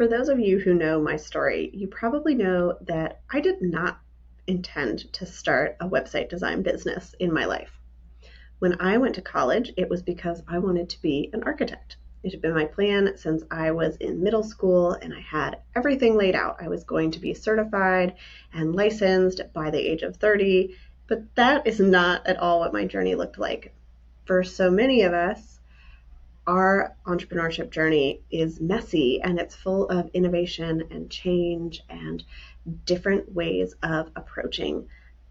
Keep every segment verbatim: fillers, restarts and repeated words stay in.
For those of you who know my story, you probably know that I did not intend to start a website design business in my life. When I went to college, it was because I wanted to be an architect. It had been my plan since I was in middle school, and I had everything laid out. I was going to be certified and licensed by the age of thirty, but that is not at all what my journey looked like. For so many of us, our entrepreneurship journey is messy, and it's full of innovation and change and different ways of approaching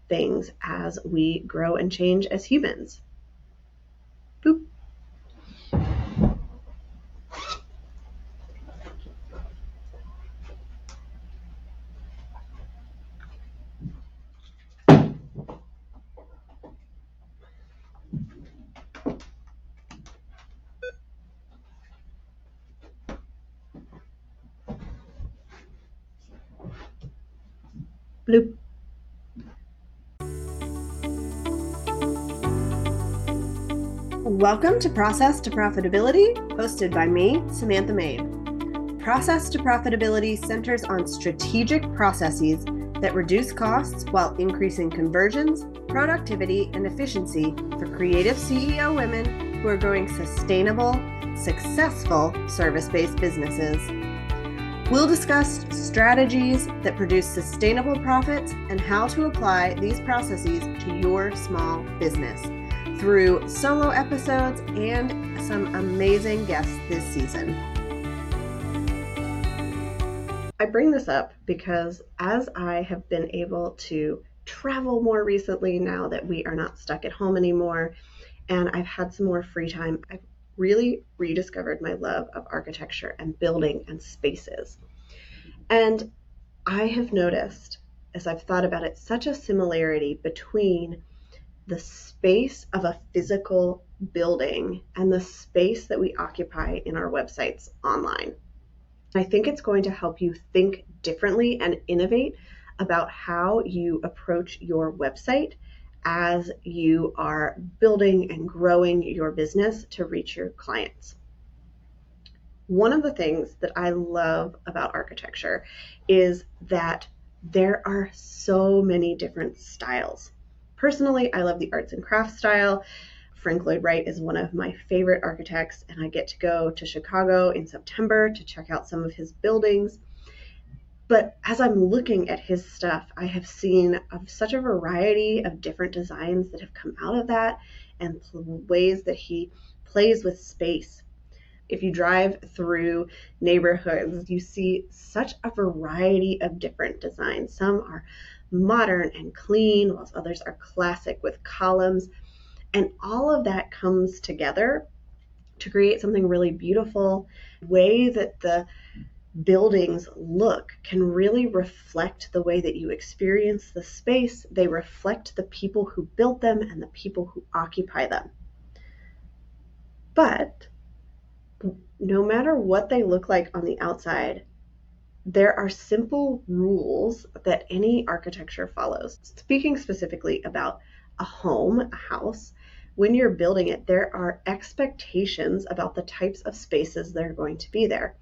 things as we grow and change as humans. Boop. Bloop. Welcome to Process to Profitability, hosted by me, Samantha Mayne. Process to Profitability centers on strategic processes that reduce costs while increasing conversions, productivity, and efficiency for creative C E O women who are growing sustainable, successful service-based businesses. We'll discuss strategies that produce sustainable profits and how to apply these processes to your small business through solo episodes and some amazing guests this season. I bring this up because as I have been able to travel more recently now that we are not stuck at home anymore, and I've had some more free time, I've really rediscovered my love of architecture and building and spaces. And I have noticed, as I've thought about it, such a similarity between the space of a physical building and the space that we occupy in our websites online. I think it's going to help you think differently and innovate about how you approach your website as you are building and growing your business to reach your clients. One of the things that I love about architecture is that there are so many different styles. Personally, I love the arts and crafts style. Frank Lloyd Wright is one of my favorite architects, and I get to go to Chicago in September to check out some of his buildings. But as I'm looking at his stuff, I have seen of such a variety of different designs that have come out of that and ways that he plays with space. If you drive through neighborhoods, you see such a variety of different designs. Some are modern and clean, whilst others are classic with columns. And all of that comes together to create something really beautiful. The way that the buildings look can really reflect the way that you experience the space. They reflect the people who built them and the people who occupy them. But no matter what they look like on the outside, there are simple rules that any architecture follows. Speaking specifically about a home, a house, when you're building it, there are expectations about the types of spaces that are going to be there.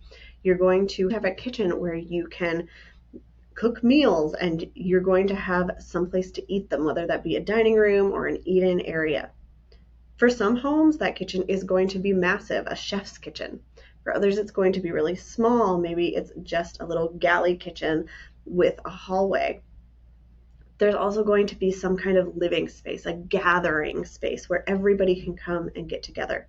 You're going to have a kitchen where you can cook meals, and you're going to have someplace to eat them, whether that be a dining room or an eat-in area. For some homes, that kitchen is going to be massive, a chef's kitchen. For others, it's going to be really small. Maybe it's just a little galley kitchen with a hallway. There's also going to be some kind of living space, a gathering space where everybody can come and get together.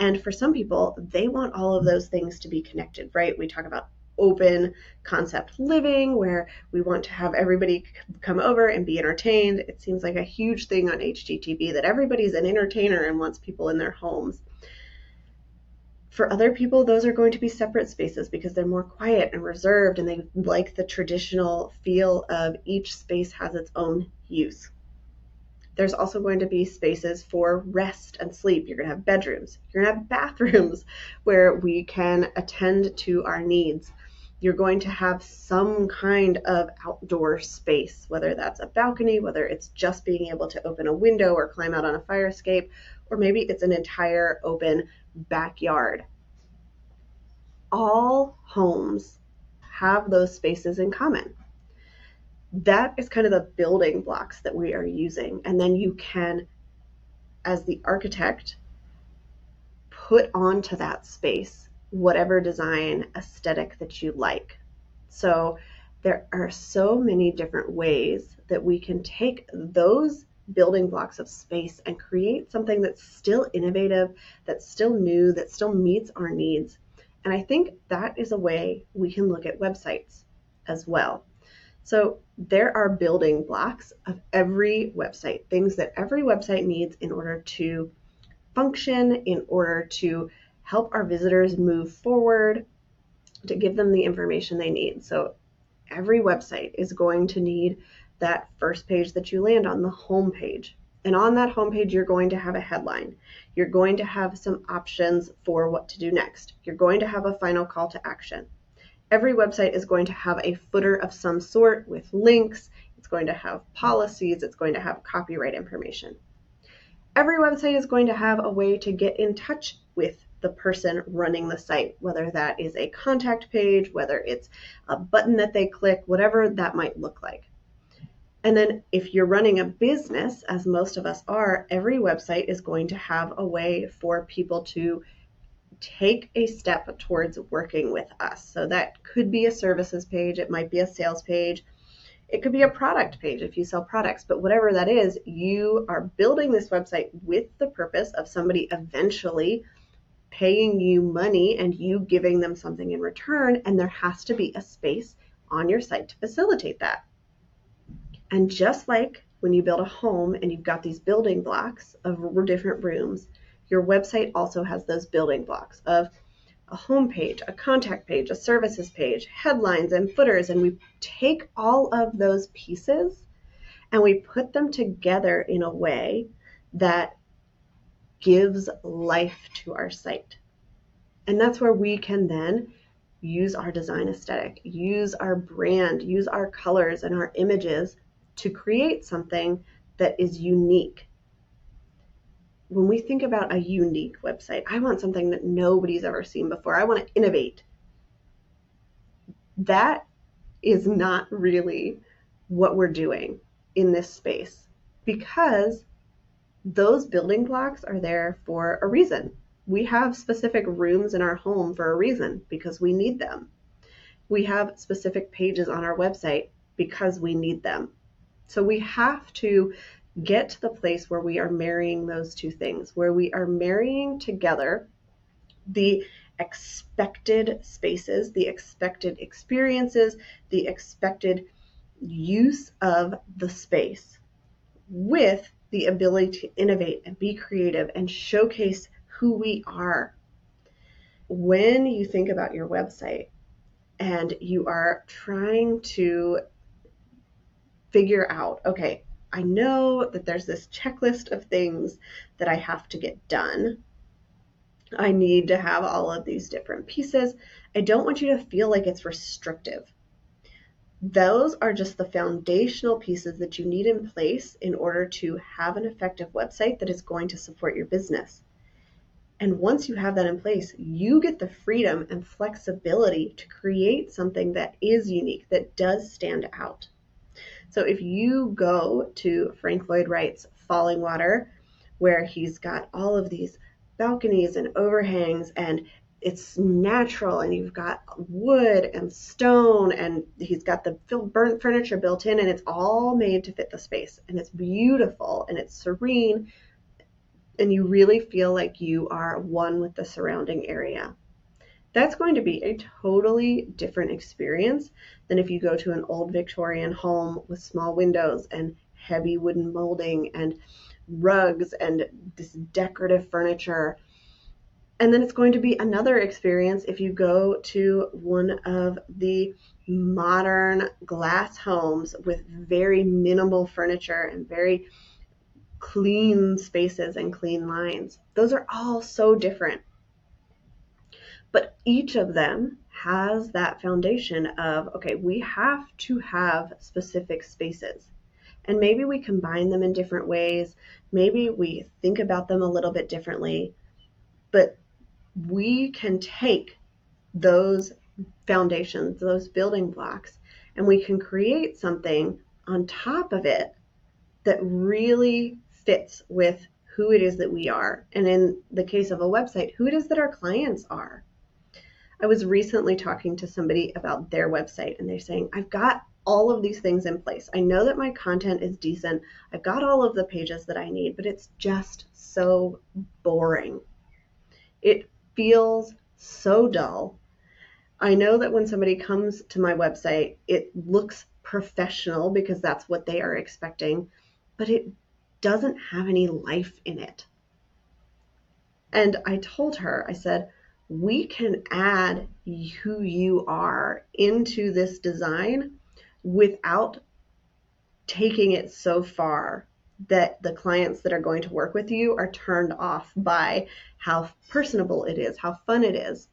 And for some people, they want all of those things to be connected, right? We talk about open concept living, where we want to have everybody come over and be entertained. It seems like a huge thing on H G T V that everybody's an entertainer and wants people in their homes. For other people, those are going to be separate spaces because they're more quiet and reserved, and they like the traditional feel of each space has its own use. There's also going to be spaces for rest and sleep. You're going to have bedrooms. You're going to have bathrooms where we can attend to our needs. You're going to have some kind of outdoor space, whether that's a balcony, whether it's just being able to open a window or climb out on a fire escape, or maybe it's an entire open backyard. All homes have those spaces in common. That is kind of the building blocks that we are using. And then you can, as the architect, put onto that space whatever design aesthetic that you like. So there are so many different ways that we can take those building blocks of space and create something that's still innovative, that's still new, that still meets our needs. And I think that is a way we can look at websites as well. So there are building blocks of every website, things that every website needs in order to function, in order to help our visitors move forward, to give them the information they need. So every website is going to need that first page that you land on, the home page. And on that home page, you're going to have a headline. You're going to have some options for what to do next. You're going to have a final call to action. Every website is going to have a footer of some sort with links. It's going to have policies. It's going to have copyright information. Every website is going to have a way to get in touch with the person running the site, whether that is a contact page, whether it's a button that they click, whatever that might look like. And then if you're running a business, as most of us are, every website is going to have a way for people to take a step towards working with us. So that could be a services page, it might be a sales page, it could be a product page if you sell products, but whatever that is, you are building this website with the purpose of somebody eventually paying you money and you giving them something in return, and there has to be a space on your site to facilitate that. And just like when you build a home and you've got these building blocks of different rooms, your website also has those building blocks of a home page, a contact page, a services page, headlines and footers, and we take all of those pieces and we put them together in a way that gives life to our site. And that's where we can then use our design aesthetic, use our brand, use our colors and our images to create something that is unique. When we think about a unique website, I want something that nobody's ever seen before. I want to innovate. That is not really what we're doing in this space, because those building blocks are there for a reason. We have specific rooms in our home for a reason, because we need them. We have specific pages on our website because we need them. So we have to get to the place where we are marrying those two things, where we are marrying together the expected spaces, the expected experiences, the expected use of the space with the ability to innovate and be creative and showcase who we are. When you think about your website and you are trying to figure out, okay, I know that there's this checklist of things that I have to get done. I need to have all of these different pieces. I don't want you to feel like it's restrictive. Those are just the foundational pieces that you need in place in order to have an effective website that is going to support your business. And once you have that in place, you get the freedom and flexibility to create something that is unique, that does stand out. So if you go to Frank Lloyd Wright's Fallingwater, where he's got all of these balconies and overhangs and it's natural and you've got wood and stone and he's got the burnt furniture built in and it's all made to fit the space and it's beautiful and it's serene and you really feel like you are one with the surrounding area. That's going to be a totally different experience than if you go to an old Victorian home with small windows and heavy wooden molding and rugs and this decorative furniture. And then it's going to be another experience if you go to one of the modern glass homes with very minimal furniture and very clean spaces and clean lines. Those are all so different. But each of them has that foundation of, okay, we have to have specific spaces. And maybe we combine them in different ways. Maybe we think about them a little bit differently. But we can take those foundations, those building blocks, and we can create something on top of it that really fits with who it is that we are. And in the case of a website, who it is that our clients are. I was recently talking to somebody about their website, and they're saying, I've got all of these things in place. I know that my content is decent. I've got all of the pages that I need, but it's just so boring. It feels so dull. I know that when somebody comes to my website, it looks professional because that's what they are expecting, but it doesn't have any life in it. And I told her, I said, we can add who you are into this design without taking it so far that the clients that are going to work with you are turned off by how personable it is, how fun it is.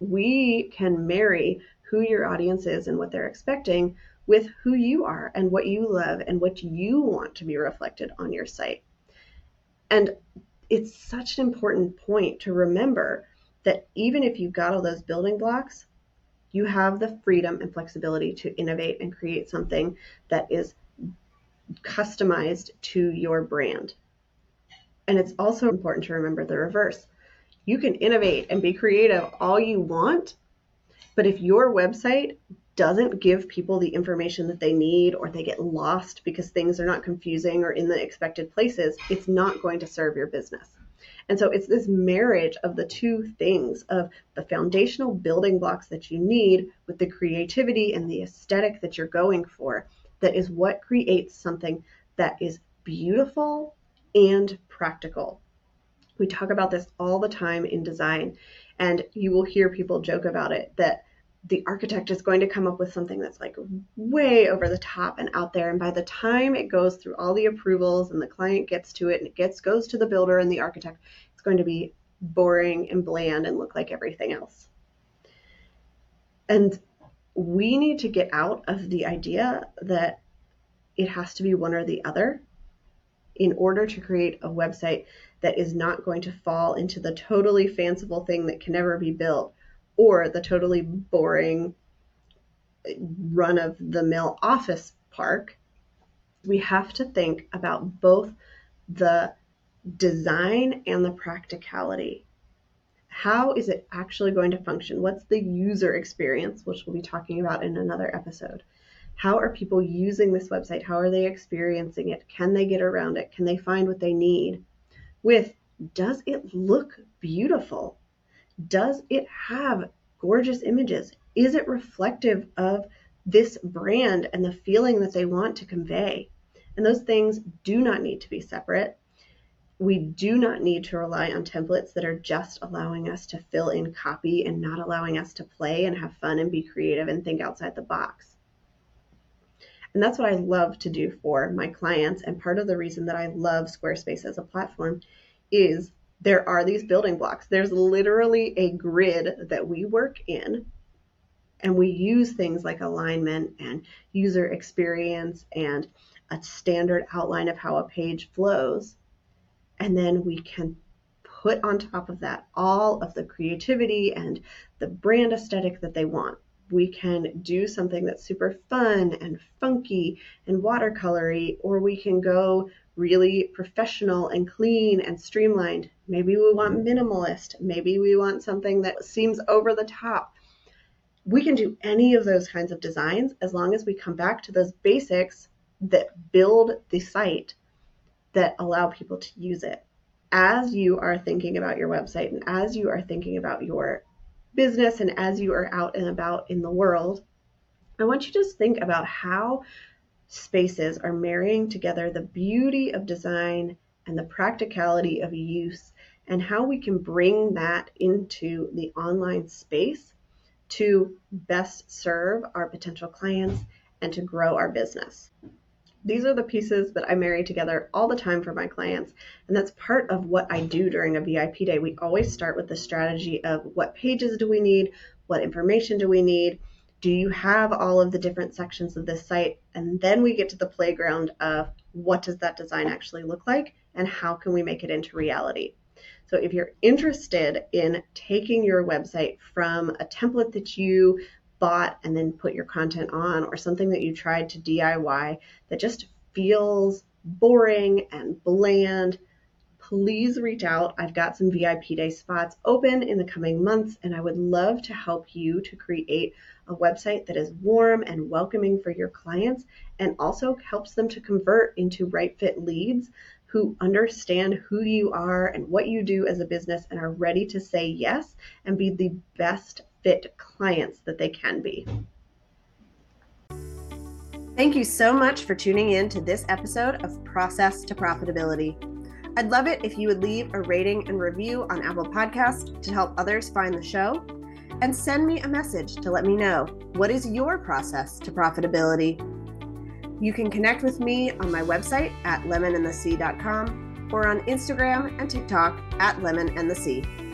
We can marry who your audience is and what they're expecting with who you are and what you love and what you want to be reflected on your site. And it's such an important point to remember that even if you've got all those building blocks, you have the freedom and flexibility to innovate and create something that is customized to your brand. And it's also important to remember the reverse. You can innovate and be creative all you want, but if your website doesn't give people the information that they need, or they get lost because things are not confusing or in the expected places, it's not going to serve your business. And so it's this marriage of the two things, of the foundational building blocks that you need with the creativity and the aesthetic that you're going for, that is what creates something that is beautiful and practical. We talk about this all the time in design, and you will hear people joke about it, that the architect is going to come up with something that's like way over the top and out there. And by the time it goes through all the approvals and the client gets to it and it gets goes to the builder and the architect, it's going to be boring and bland and look like everything else. And we need to get out of the idea that it has to be one or the other in order to create a website that is not going to fall into the totally fanciful thing that can never be built, or the totally boring run-of-the-mill office park. We have to think about both the design and the practicality. How is it actually going to function? What's the user experience, which we'll be talking about in another episode? How are people using this website? How are they experiencing it? Can they get around it? Can they find what they need? With, does it look beautiful? Does it have gorgeous images? Is it reflective of this brand and the feeling that they want to convey? And those things do not need to be separate. We do not need to rely on templates that are just allowing us to fill in copy and not allowing us to play and have fun and be creative and think outside the box. And that's what I love to do for my clients. And part of the reason that I love Squarespace as a platform is there are these building blocks. There's literally a grid that we work in, and we use things like alignment and user experience and a standard outline of how a page flows. And then we can put on top of that all of the creativity and the brand aesthetic that they want. We can do something that's super fun and funky and watercolory, or we can go really professional and clean and streamlined. Maybe we want minimalist. Maybe we want something that seems over the top. We can do any of those kinds of designs as long as we come back to those basics that build the site, that allow people to use it. As you are thinking about your website, and as you are thinking about your business, and as you are out and about in the world, I want you to just think about how spaces are marrying together the beauty of design and the practicality of use, and how we can bring that into the online space to best serve our potential clients and to grow our business. These are the pieces that I marry together all the time for my clients, and that's part of what I do during a V I P day. We always start with the strategy of what pages do we need, what information do we need, do you have all of the different sections of this site? And then we get to the playground of what does that design actually look like and how can we make it into reality? So if you're interested in taking your website from a template that you bought and then put your content on, or something that you tried to D I Y that just feels boring and bland, please reach out. I've got some V I P day spots open in the coming months, and I would love to help you to create a website that is warm and welcoming for your clients, and also helps them to convert into right fit leads who understand who you are and what you do as a business and are ready to say yes and be the best fit clients that they can be. Thank you so much for tuning in to this episode of Process to Profitability. I'd love it if you would leave a rating and review on Apple Podcasts to help others find the show, and send me a message to let me know, what is your process to profitability? You can connect with me on my website at lemon and the sea dot com, or on Instagram and TikTok at lemonandthesea.